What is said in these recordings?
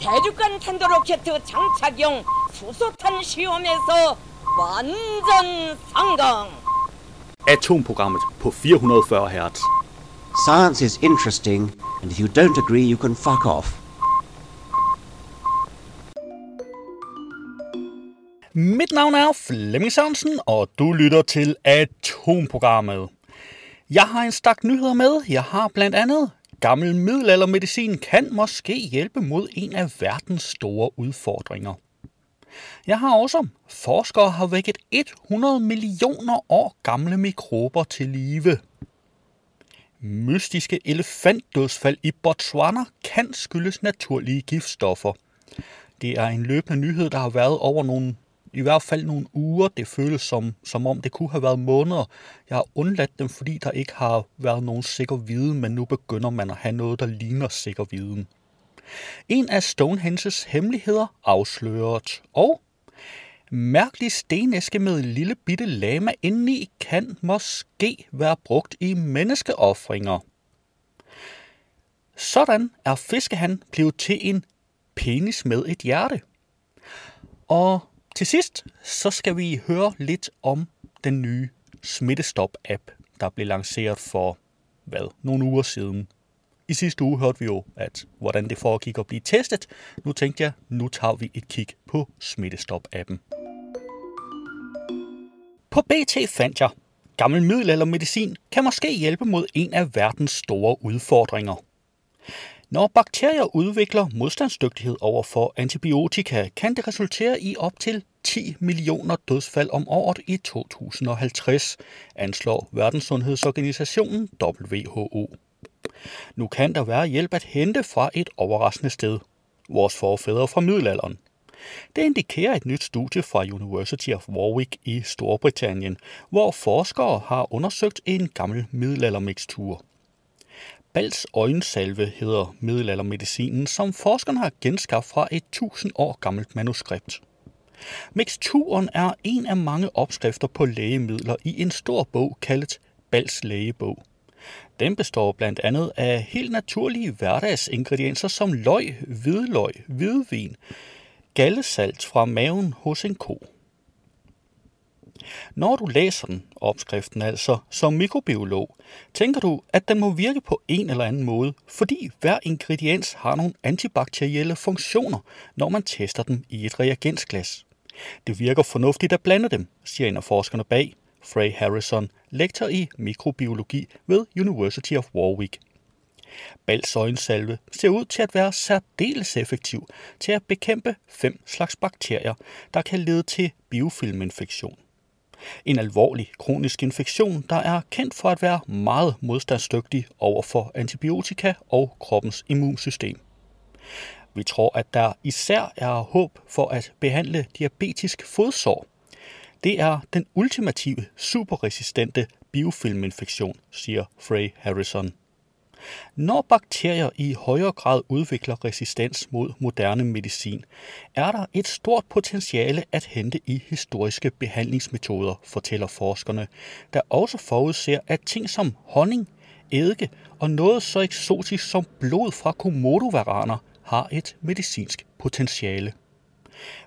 대륙간 탄도 로켓 장착용 수소탄 시험에서 완전 성공. Atomprogrammet på 440 Hz. Science is interesting, and if you don't agree, you can fuck off. Mit navn er Flemming Hansen, og du lytter til Atomprogrammet. Jeg har en stak nyheder med. Jeg har blandt andet: gammel middelaldermedicin kan måske hjælpe mod en af verdens store udfordringer. Jeg har også: forskere har vækket 100 millioner år gamle mikrober til live. Mystiske elefantdødsfald i Botswana kan skyldes naturlige giftstoffer. Det er en løbende nyhed, der har været over nogle, i hvert fald nogle uger. Det føles som om det kunne have været måneder. Jeg har undladt dem, fordi der ikke har været nogen sikker viden, men nu begynder man at have noget, der ligner sikker viden. En af Stonehenges hemmeligheder afsløret. Og mærkelig stenæske med lille bitte lama indeni kan måske være brugt i menneskeofringer. Sådan er fiskehan blevet til en penis med et hjerte. Og til sidst, så skal vi høre lidt om den nye Smittestop-app, der blev lanceret for, nogle uger siden. I sidste uge hørte vi jo, at hvordan det foregik at blive testet. Nu tænkte jeg, nu tager vi et kig på Smittestop-appen. På BT fandt jeg: gammel middelaldermedicin kan måske hjælpe mod en af verdens store udfordringer. Når bakterier udvikler modstandsdygtighed over for antibiotika, kan det resultere i op til 10 millioner dødsfald om året i 2050, anslår Verdenssundhedsorganisationen WHO. Nu kan der være hjælp at hente fra et overraskende sted: vores forfædre fra middelalderen. Det indikerer et nyt studie fra University of Warwick i Storbritannien, hvor forskere har undersøgt en gammel middelaldermikstur. Balds øjensalve hedder middelaldermedicinen, som forskerne har genskabt fra et 1000 år gammelt manuskript. Miksturen er en af mange opskrifter på lægemidler i en stor bog kaldet Balds lægebog. Den består blandt andet af helt naturlige hverdagsingredienser som løg, hvidløg, hvidvin, gallesalt fra maven hos en ko. Når du læser den, opskriften altså, som mikrobiolog, tænker du, at den må virke på en eller anden måde, fordi hver ingrediens har nogle antibakterielle funktioner, når man tester dem i et reagensglas. Det virker fornuftigt at blande dem, siger en af forskerne bag, Frey Harrison, lektor i mikrobiologi ved University of Warwick. Balds øjensalve ser ud til at være særdeles effektiv til at bekæmpe 5 slags bakterier, der kan lede til biofilminfektion. En alvorlig kronisk infektion, der er kendt for at være meget modstandsdygtig over for antibiotika og kroppens immunsystem. Vi tror, at der især er håb for at behandle diabetisk fodsår. Det er den ultimative superresistente biofilminfektion, siger Frey Harrison. Når bakterier i højere grad udvikler resistens mod moderne medicin, er der et stort potentiale at hente i historiske behandlingsmetoder, fortæller forskerne, der også forudser, at ting som honning, eddike og noget så eksotisk som blod fra komodo-varaner har et medicinsk potentiale.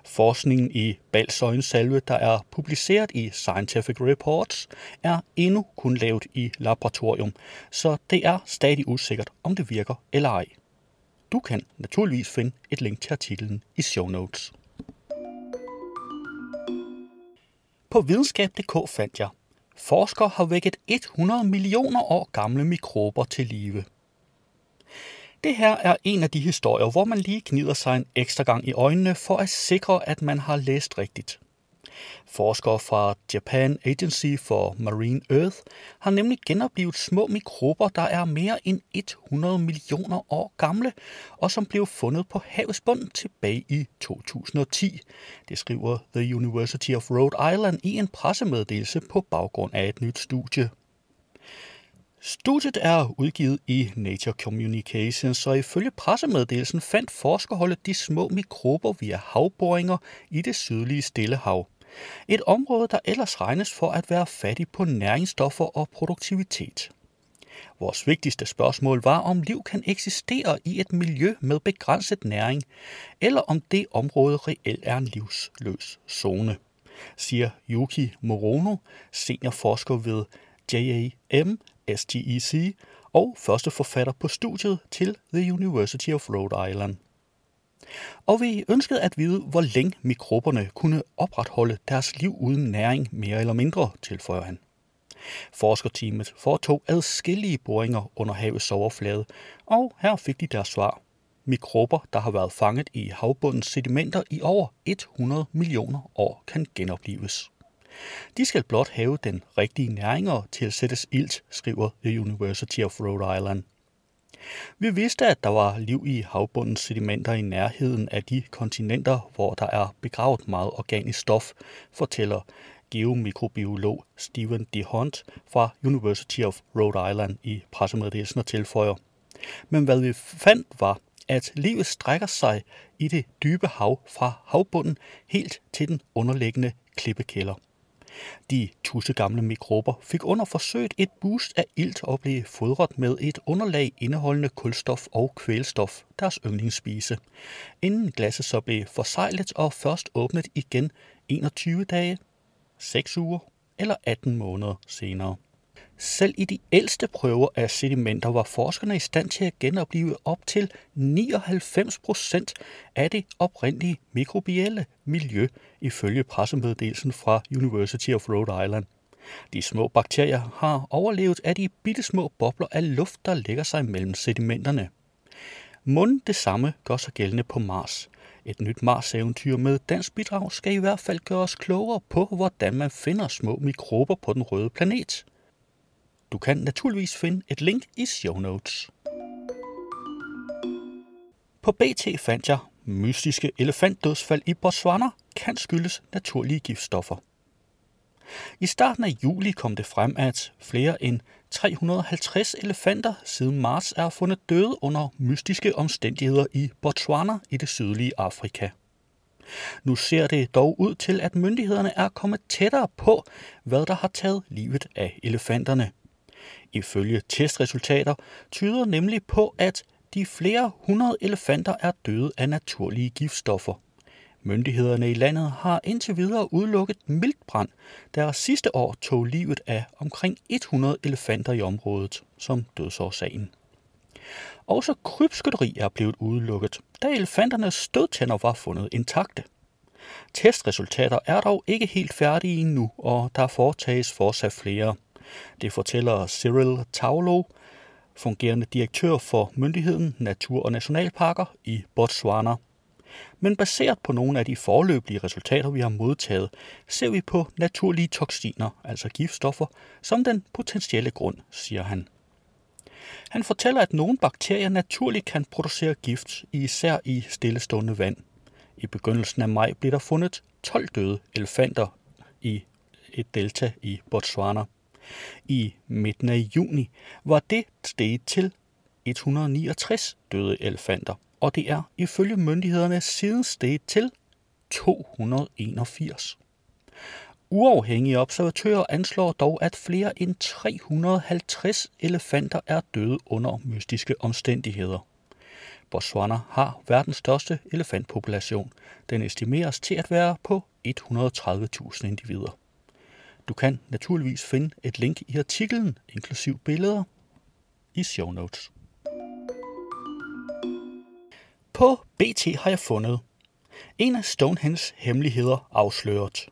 Forskningen i Balds øjensalve, der er publiceret i Scientific Reports, er endnu kun lavet i laboratorium, så det er stadig usikkert, om det virker eller ej. Du kan naturligvis finde et link til artiklen i show notes. På videnskab.dk fandt jeg: forskere har vækket 100 millioner år gamle mikrober til live. Det her er en af de historier, hvor man lige gnider sig en ekstra gang i øjnene for at sikre, at man har læst rigtigt. Forskere fra Japan Agency for Marine Earth har nemlig genoplevet små mikrober, der er mere end 100 millioner år gamle, og som blev fundet på havets bund tilbage i 2010. Det skriver The University of Rhode Island i en pressemeddelelse på baggrund af et nyt studie. Studiet er udgivet i Nature Communications, og ifølge pressemeddelelsen fandt forskerholdet de små mikrober via havboringer i det sydlige Stillehav. Et område, der ellers regnes for at være fattig på næringsstoffer og produktivitet. Vores vigtigste spørgsmål var, om liv kan eksistere i et miljø med begrænset næring, eller om det område reelt er en livsløs zone, siger Yuki Morono, seniorforsker ved JAMSTEC og første forfatter på studiet til The University of Rhode Island. Og vi ønskede at vide, hvor længe mikroberne kunne opretholde deres liv uden næring mere eller mindre, tilføjer han. Forskerteamet foretog adskillige boringer under havets overflade, og her fik de deres svar. Mikrober, der har været fanget i havbundens sedimenter i over 100 millioner år, kan genoplives. De skal blot have den rigtige næring og tilsættes ilt, skriver The University of Rhode Island. Vi vidste, at der var liv i havbundens sedimenter i nærheden af de kontinenter, hvor der er begravet meget organisk stof, fortæller geomikrobiolog Steven D'Hondt fra University of Rhode Island i pressemeddelelsen og tilføjer. Men hvad vi fandt var, at livet strækker sig i det dybe hav fra havbunden helt til den underliggende klippekælder. De tussegamle mikrober fik under forsøget et boost af ilt og blev fodret med et underlag indeholdende kulstof og kvælstof, deres yndlingsspise, inden glasset så blev forseglet og først åbnet igen 21 dage, 6 uger eller 18 måneder senere. Selv i de ældste prøver af sedimenter var forskerne i stand til at genoplive op til 99% af det oprindelige mikrobielle miljø, ifølge pressemeddelelsen fra University of Rhode Island. De små bakterier har overlevet af de bittesmå bobler af luft, der lægger sig mellem sedimenterne. Mon det samme gør sig gældende på Mars. Et nyt Mars-eventyr med dansk bidrag skal i hvert fald gøre os klogere på, hvordan man finder små mikrober på den røde planet. Du kan naturligvis finde et link i show notes. På BT fandt jeg, mystiske elefantdødsfald i Botswana kan skyldes naturlige giftstoffer. I starten af juli kom det frem, at flere end 350 elefanter siden marts er fundet døde under mystiske omstændigheder i Botswana i det sydlige Afrika. Nu ser det dog ud til, at myndighederne er kommet tættere på, hvad der har taget livet af elefanterne. Ifølge testresultater tyder nemlig på, at de flere hundrede elefanter er døde af naturlige giftstoffer. Myndighederne i landet har indtil videre udelukket miltbrand, der sidste år tog livet af omkring 100 elefanter i området som dødsårsagen. Også krybskytteri er blevet udelukket, da elefanternes stødtænder var fundet intakte. Testresultater er dog ikke helt færdige endnu, og der foretages fortsat flere. Det fortæller Cyril Taulo, fungerende direktør for myndigheden Natur- og Nationalparker i Botswana. Men baseret på nogle af de foreløbige resultater, vi har modtaget, ser vi på naturlige toksiner, altså giftstoffer, som den potentielle grund, siger han. Han fortæller, at nogle bakterier naturligt kan producere gift, især i stillestående vand. I begyndelsen af maj blev der fundet 12 døde elefanter i et delta i Botswana. I midten af juni var det steget til 169 døde elefanter, og det er ifølge myndighederne siden steget til 281. Uafhængige observatører anslår dog, at flere end 350 elefanter er døde under mystiske omstændigheder. Botswana har verdens største elefantpopulation. Den estimeres til at være på 130.000 individer. Du kan naturligvis finde et link i artiklen, inklusiv billeder, i show notes. På BT har jeg fundet en af Stonehenges hemmeligheder afsløret.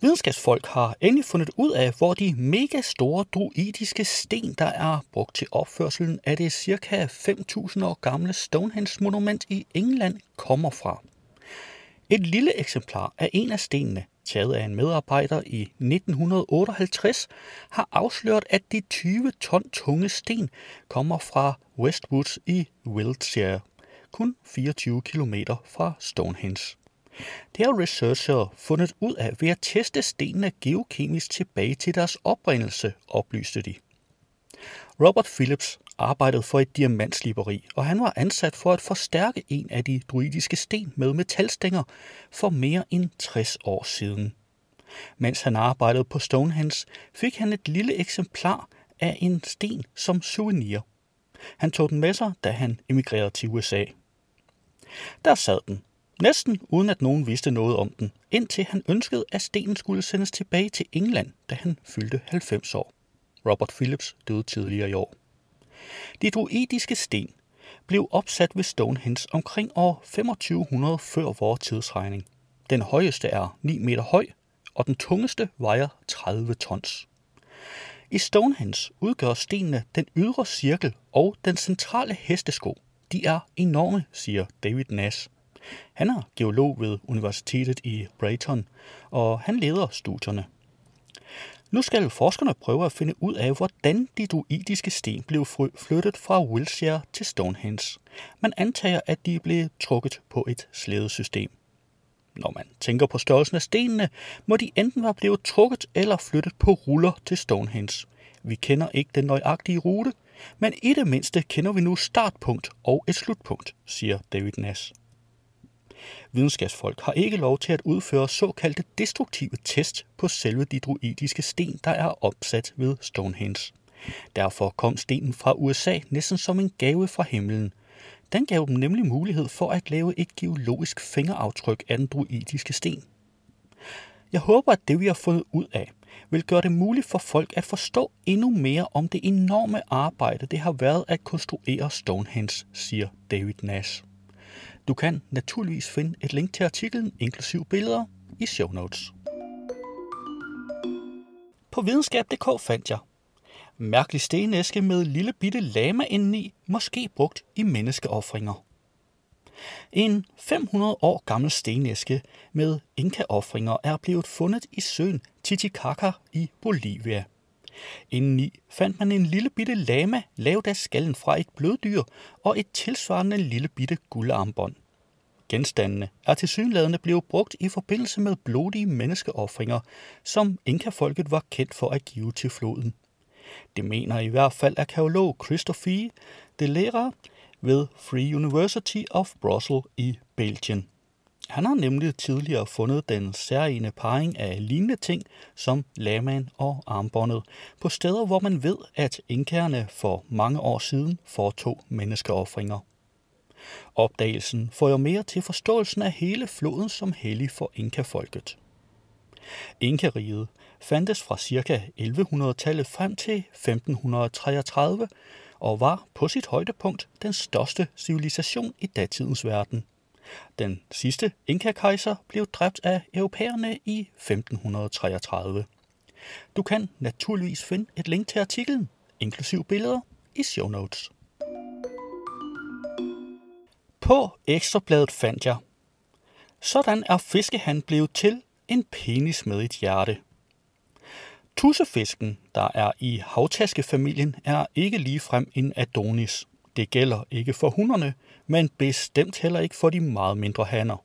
Videnskabsfolk har endelig fundet ud af, hvor de mega store druidiske sten, der er brugt til opførselen af det ca. 5.000 år gamle Stonehenge-monument i England, kommer fra. Et lille eksemplar af en af stenene, taget af en medarbejder i 1958, har afsløret, at de 20 ton tunge sten kommer fra Westwoods i Wiltshire, kun 24 km fra Stonehenge. Det har researchere fundet ud af ved at teste stenene geokemisk tilbage til deres oprindelse, oplyste de. Robert Phillips arbejdede for et diamantsliberi, og han var ansat for at forstærke en af de druidiske sten med metalstænger for mere end 60 år siden. Mens han arbejdede på Stonehenge, fik han et lille eksemplar af en sten som souvenir. Han tog den med sig, da han emigrerede til USA. Der sad den, næsten uden at nogen vidste noget om den, indtil han ønskede, at stenen skulle sendes tilbage til England, da han fyldte 90 år. Robert Phillips døde tidligere i år. De druidiske sten blev opsat ved Stonehenge omkring år 2500 før vores tidsregning. Den højeste er 9 meter høj, og den tungeste vejer 30 tons. I Stonehenge udgør stenene den ydre cirkel og den centrale hestesko. De er enorme, siger David Nash. Han er geolog ved Universitetet i Brighton, og han leder studierne. Nu skal forskerne prøve at finde ud af, hvordan de druidiske sten blev flyttet fra Wiltshire til Stonehenge. Man antager, at de blev trukket på et slædesystem. Når man tænker på størrelsen af stenene, må de enten være blevet trukket eller flyttet på ruller til Stonehenge. Vi kender ikke den nøjagtige rute, men i det mindste kender vi nu startpunkt og et slutpunkt, siger David Nash. Videnskabsfolk har ikke lov til at udføre såkaldte destruktive test på selve de druidiske sten, der er opsat ved Stonehenge. Derfor kom stenen fra USA næsten som en gave fra himlen. Den gav dem nemlig mulighed for at lave et geologisk fingeraftryk af den druidiske sten. Jeg håber, at det vi har fundet ud af, vil gøre det muligt for folk at forstå endnu mere om det enorme arbejde, det har været at konstruere Stonehenge, siger David Nash. Du kan naturligvis finde et link til artiklen, inklusive billeder, i show notes. På videnskab.dk fandt jeg mærkelig stenæske med lille bitte lama indeni, måske brugt i menneskeofringer. En 500 år gammel stenæske med inkaofringer er blevet fundet i søen Titicaca i Bolivia. Indeni fandt man en lille bitte lama lavet af skallen fra et bløddyr og et tilsvarende lille bitte guldarmbånd. Genstandene er tilsyneladende blevet brugt i forbindelse med blodige menneskeofringer, som inkafolket var kendt for at give til floden. Det mener i hvert fald arkæolog Christophe de Lera ved Free University of Brussels i Belgien. Han har nemlig tidligere fundet den særlige parring af lignende ting som lamaen og armbåndet på steder, hvor man ved, at inkerne for mange år siden foretog menneskeofringer. Opdagelsen fører mere til forståelsen af hele floden som hellig for inkafolket. Inkariet fandtes fra ca. 1100-tallet frem til 1533 og var på sit højdepunkt den største civilisation i datidens verden. Den sidste inkakejser blev dræbt af europæerne i 1533. Du kan naturligvis finde et link til artiklen, inklusive billeder, i show notes. På Ekstrabladet fandt jeg: sådan er fiskehand blevet til en penis med et hjerte. Tudsefisken, der er i havtaskefamilien, er ikke ligefrem en Adonis. Det gælder ikke for hunnerne, men bestemt heller ikke for de meget mindre hanner.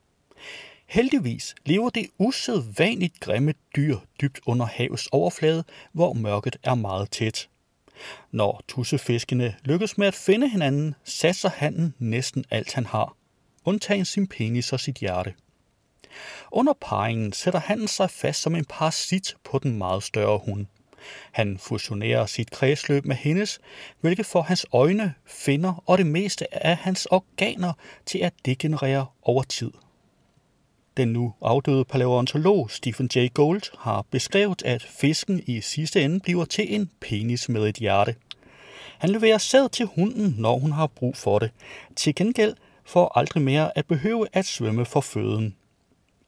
Heldigvis lever det usædvanligt grimme dyr dybt under havets overflade, hvor mørket er meget tæt. Når tudsefiskene lykkes med at finde hinanden, satser hannen næsten alt han har, undtagen sin penis og sit hjerte. Under parringen sætter hannen sig fast som en parasit på den meget større hund. Han fusionerer sit kredsløb med hendes, hvilket får hans øjne, finner og det meste af hans organer til at degenerere over tid. Den nu afdøde palæontolog Stephen Jay Gould har beskrevet, at fisken i sidste ende bliver til en penis med et hjerte. Han leverer sæd til hunden, når hun har brug for det. Til gengæld får aldrig mere at behøve at svømme for føden.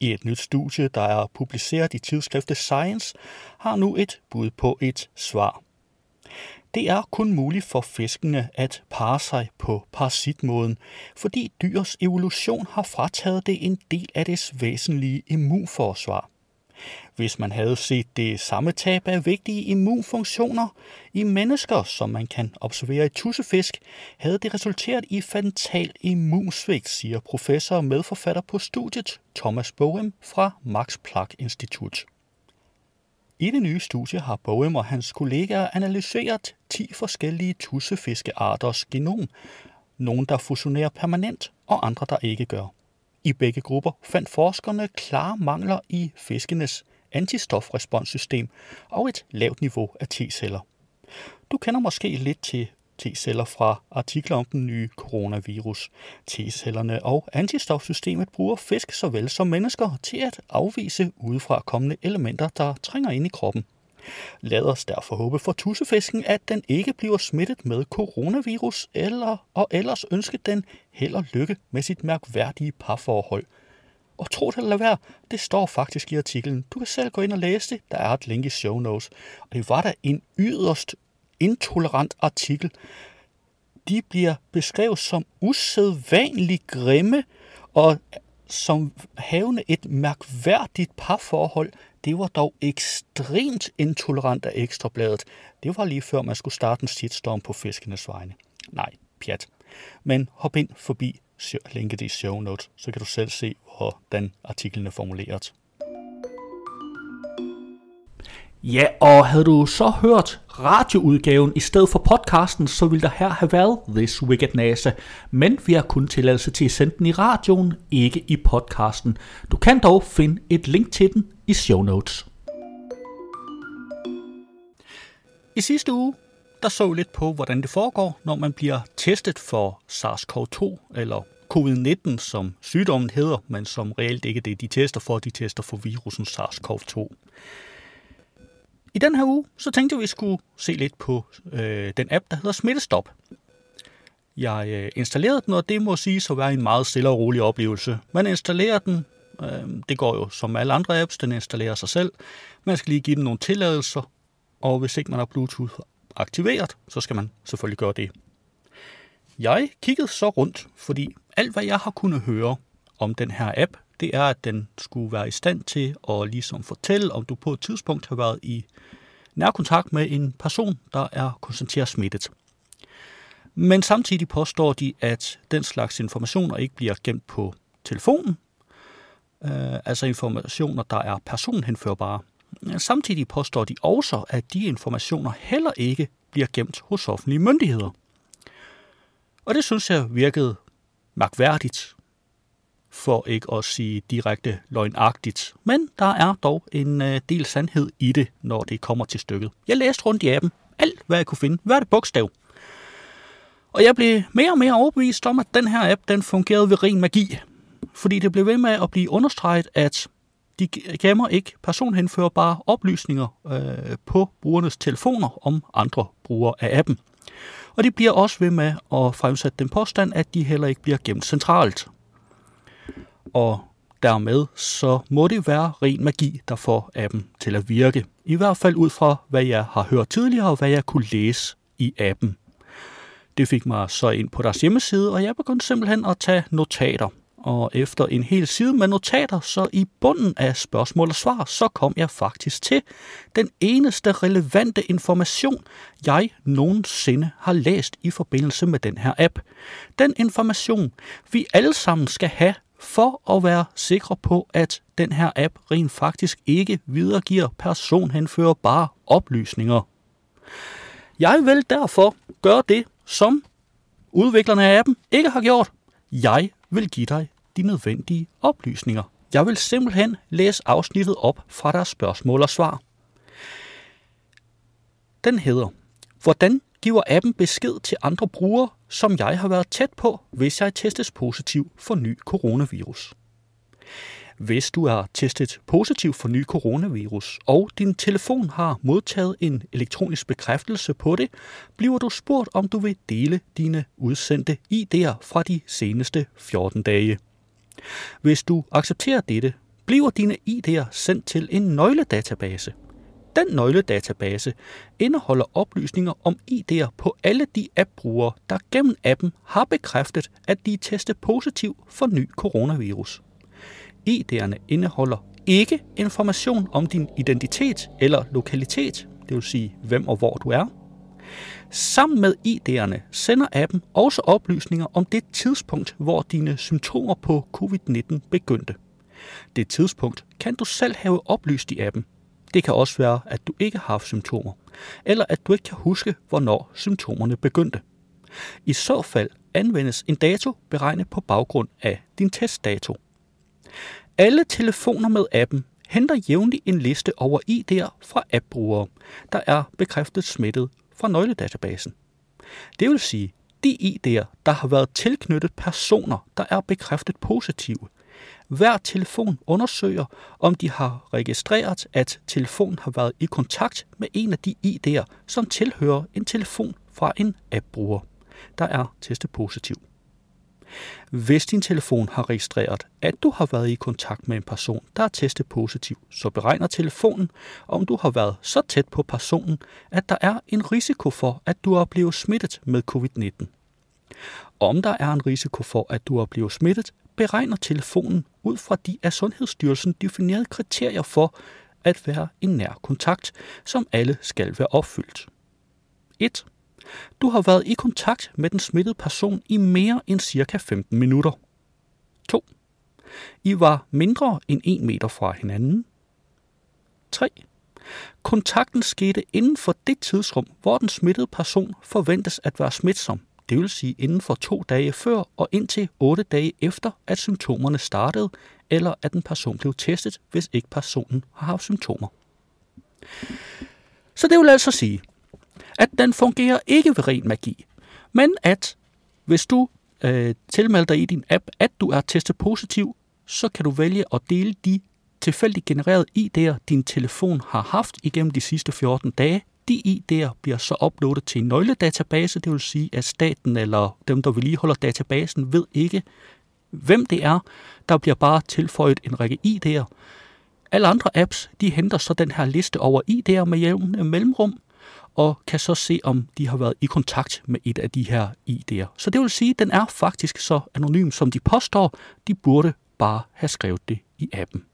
I et nyt studie, der er publiceret i tidsskriftet Science, har nu et bud på et svar. Det er kun muligt for fiskene at parre sig på parasitmåden, fordi dyrs evolution har frataget det en del af dets væsentlige immunforsvar. Hvis man havde set det samme tab af vigtige immunfunktioner i mennesker, som man kan observere i tudsefisk, havde det resulteret i fatal immunsvigt, siger professor og medforfatter på studiet Thomas Boehm fra Max Planck Institut. I det nye studie har Boehm og hans kollegaer analyseret 10 forskellige tudsefiskearters genom, nogle der fusionerer permanent og andre der ikke gør. I begge grupper fandt forskerne klare mangler i fiskenes antistofresponssystem og et lavt niveau af T-celler. Du kender måske lidt til T-celler fra artikler om den nye coronavirus. T-cellerne og antistofsystemet bruger fisk såvel som mennesker til at afvise udefra kommende elementer, der trænger ind i kroppen. Lad os derfor håbe for tudsefisken, at den ikke bliver smittet med coronavirus, og ellers ønske den held og lykke med sit mærkværdige parforhold. Og tro det eller være, det står faktisk i artiklen. Du kan selv gå ind og læse det, der er et link i show notes. Og det var da en yderst intolerant artikel. De bliver beskrevet som usædvanligt grimme, og som havende et mærkværdigt parforhold. Det var dog ekstremt intolerant af Ekstrabladet. Det var lige før, man skulle starte en shitstorm på fiskenes vegne. Nej, pjat. Men hop ind forbi linket i show notes, så kan du selv se, hvordan artiklen er formuleret. Ja, og havde du så hørt radioudgaven i stedet for podcasten, så ville der her have været This Week at NASA. Men vi har kun tilladelse til at sende den i radioen, ikke i podcasten. Du kan dog finde et link til den i show notes. I sidste uge, der så lidt på, hvordan det foregår, når man bliver testet for SARS-CoV-2 eller COVID-19, som sygdommen hedder, men som reelt ikke det, de tester for. De tester for virusen SARS-CoV-2. I den her uge, så tænkte jeg, at vi skulle se lidt på den app, der hedder Smittestop. Jeg installerede den, og det må sige så være en meget stille og rolig oplevelse. Man installerer den, det går jo som alle andre apps, den installerer sig selv. Man skal lige give den nogle tilladelser, og hvis ikke man har Bluetooth aktiveret, så skal man selvfølgelig gøre det. Jeg kiggede så rundt, fordi alt hvad jeg har kunnet høre om den her app, det er, at den skulle være i stand til at ligesom fortælle, om du på et tidspunkt har været i nærkontakt med en person, der er konstateret smittet. Men samtidig påstår de, at den slags informationer ikke bliver gemt på telefonen, altså informationer, der er personhenførbare. Samtidig påstår de også, at de informationer heller ikke bliver gemt hos offentlige myndigheder. Og det synes jeg virkede mærkværdigt, for ikke at sige direkte løgnagtigt. Men der er dog en del sandhed i det, når det kommer til stykket. Jeg læste rundt i appen alt, hvad jeg kunne finde. Hvad er det bogstav? Og jeg blev mere og mere overbevist om, at den her app, den fungerede ved ren magi. Fordi det blev ved med at blive understreget, at de gemmer ikke personhenførbare oplysninger på brugernes telefoner om andre brugere af appen. Og de bliver også ved med at fremsætte den påstand, at de heller ikke bliver gemt centralt. Og dermed så må det være ren magi, der får appen til at virke. I hvert fald ud fra, hvad jeg har hørt tidligere og hvad jeg kunne læse i appen. Det fik mig så ind på deres hjemmeside, og jeg begyndte simpelthen at tage notater. Og efter en hel side med notater, så i bunden af spørgsmål og svar, så kom jeg faktisk til den eneste relevante information, jeg nogensinde har læst i forbindelse med den her app. Den information, vi alle sammen skal have, for at være sikre på, at den her app rent faktisk ikke videregiver personhenførbare oplysninger. Jeg vil derfor gøre det, som udviklerne af appen ikke har gjort. Jeg vil give dig de nødvendige oplysninger. Jeg vil simpelthen læse afsnittet op fra deres spørgsmål og svar. Den hedder, hvordan giver appen besked til andre brugere, som jeg har været tæt på, hvis jeg testes positiv for ny coronavirus. Hvis du er testet positiv for ny coronavirus, og din telefon har modtaget en elektronisk bekræftelse på det, bliver du spurgt, om du vil dele dine udsendte ID'er fra de seneste 14 dage. Hvis du accepterer dette, bliver dine ID'er sendt til en nøgledatabase. Den nøgledatabase indeholder oplysninger om ID'er på alle de app-brugere, der gennem appen har bekræftet, at de er testet positiv for ny coronavirus. ID'erne indeholder ikke information om din identitet eller lokalitet, det vil sige hvem og hvor du er. Sammen med ID'erne sender appen også oplysninger om det tidspunkt, hvor dine symptomer på COVID-19 begyndte. Det tidspunkt kan du selv have oplyst i appen. Det kan også være, at du ikke har haft symptomer, eller at du ikke kan huske, hvornår symptomerne begyndte. I så fald anvendes en dato beregnet på baggrund af din testdato. Alle telefoner med appen henter jævnligt en liste over ID'er fra appbrugere, der er bekræftet smittet fra nøgledatabasen. Det vil sige, de ID'er, der har været tilknyttet personer, der er bekræftet positive. Hver telefon undersøger, om de har registreret, at telefonen har været i kontakt med en af de ID'er, som tilhører en telefon fra en app-bruger, der er testet positiv. Hvis din telefon har registreret, at du har været i kontakt med en person, der er testet positiv, så beregner telefonen, om du har været så tæt på personen, at der er en risiko for, at du er blevet smittet med COVID-19. Om der er en risiko for, at du er blevet smittet, beregner telefonen ud fra de af Sundhedsstyrelsen definerede kriterier for at være en nær kontakt, som alle skal være opfyldt. 1. Du har været i kontakt med den smittede person i mere end ca. 15 minutter. 2. I var mindre end 1 meter fra hinanden. 3. Kontakten skete inden for det tidsrum, hvor den smittede person forventes at være smitsom, det vil sige inden for 2 dage før og indtil 8 dage efter, at symptomerne startede, eller at en person blev testet, hvis ikke personen har haft symptomer. Så det vil altså sige, at den fungerer ikke ved ren magi, men at hvis du tilmelder dig i din app, at du er testet positiv, så kan du vælge at dele de tilfældigt genererede ID'er, din telefon har haft igennem de sidste 14 dage. De ID'er bliver så uploadet til en nøgledatabase, det vil sige, at staten eller dem, der vedligeholder databasen, ved ikke, hvem det er. Der bliver bare tilføjet en række ID'er. Alle andre apps, de henter så den her liste over ID'er med jævne mellemrum, og kan så se, om de har været i kontakt med et af de her ID'er. Så det vil sige, at den er faktisk så anonym, som de påstår. De burde bare have skrevet det i appen.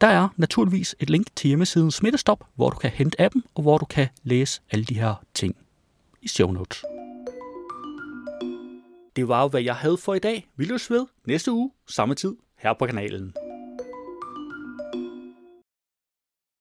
Der er naturligvis et link til hjemmesiden Smittestop, hvor du kan hente appen, og hvor du kan læse alle de her ting i show notes. Det var jo, hvad jeg havde for i dag. Vi løs ved næste uge, samme tid, her på kanalen.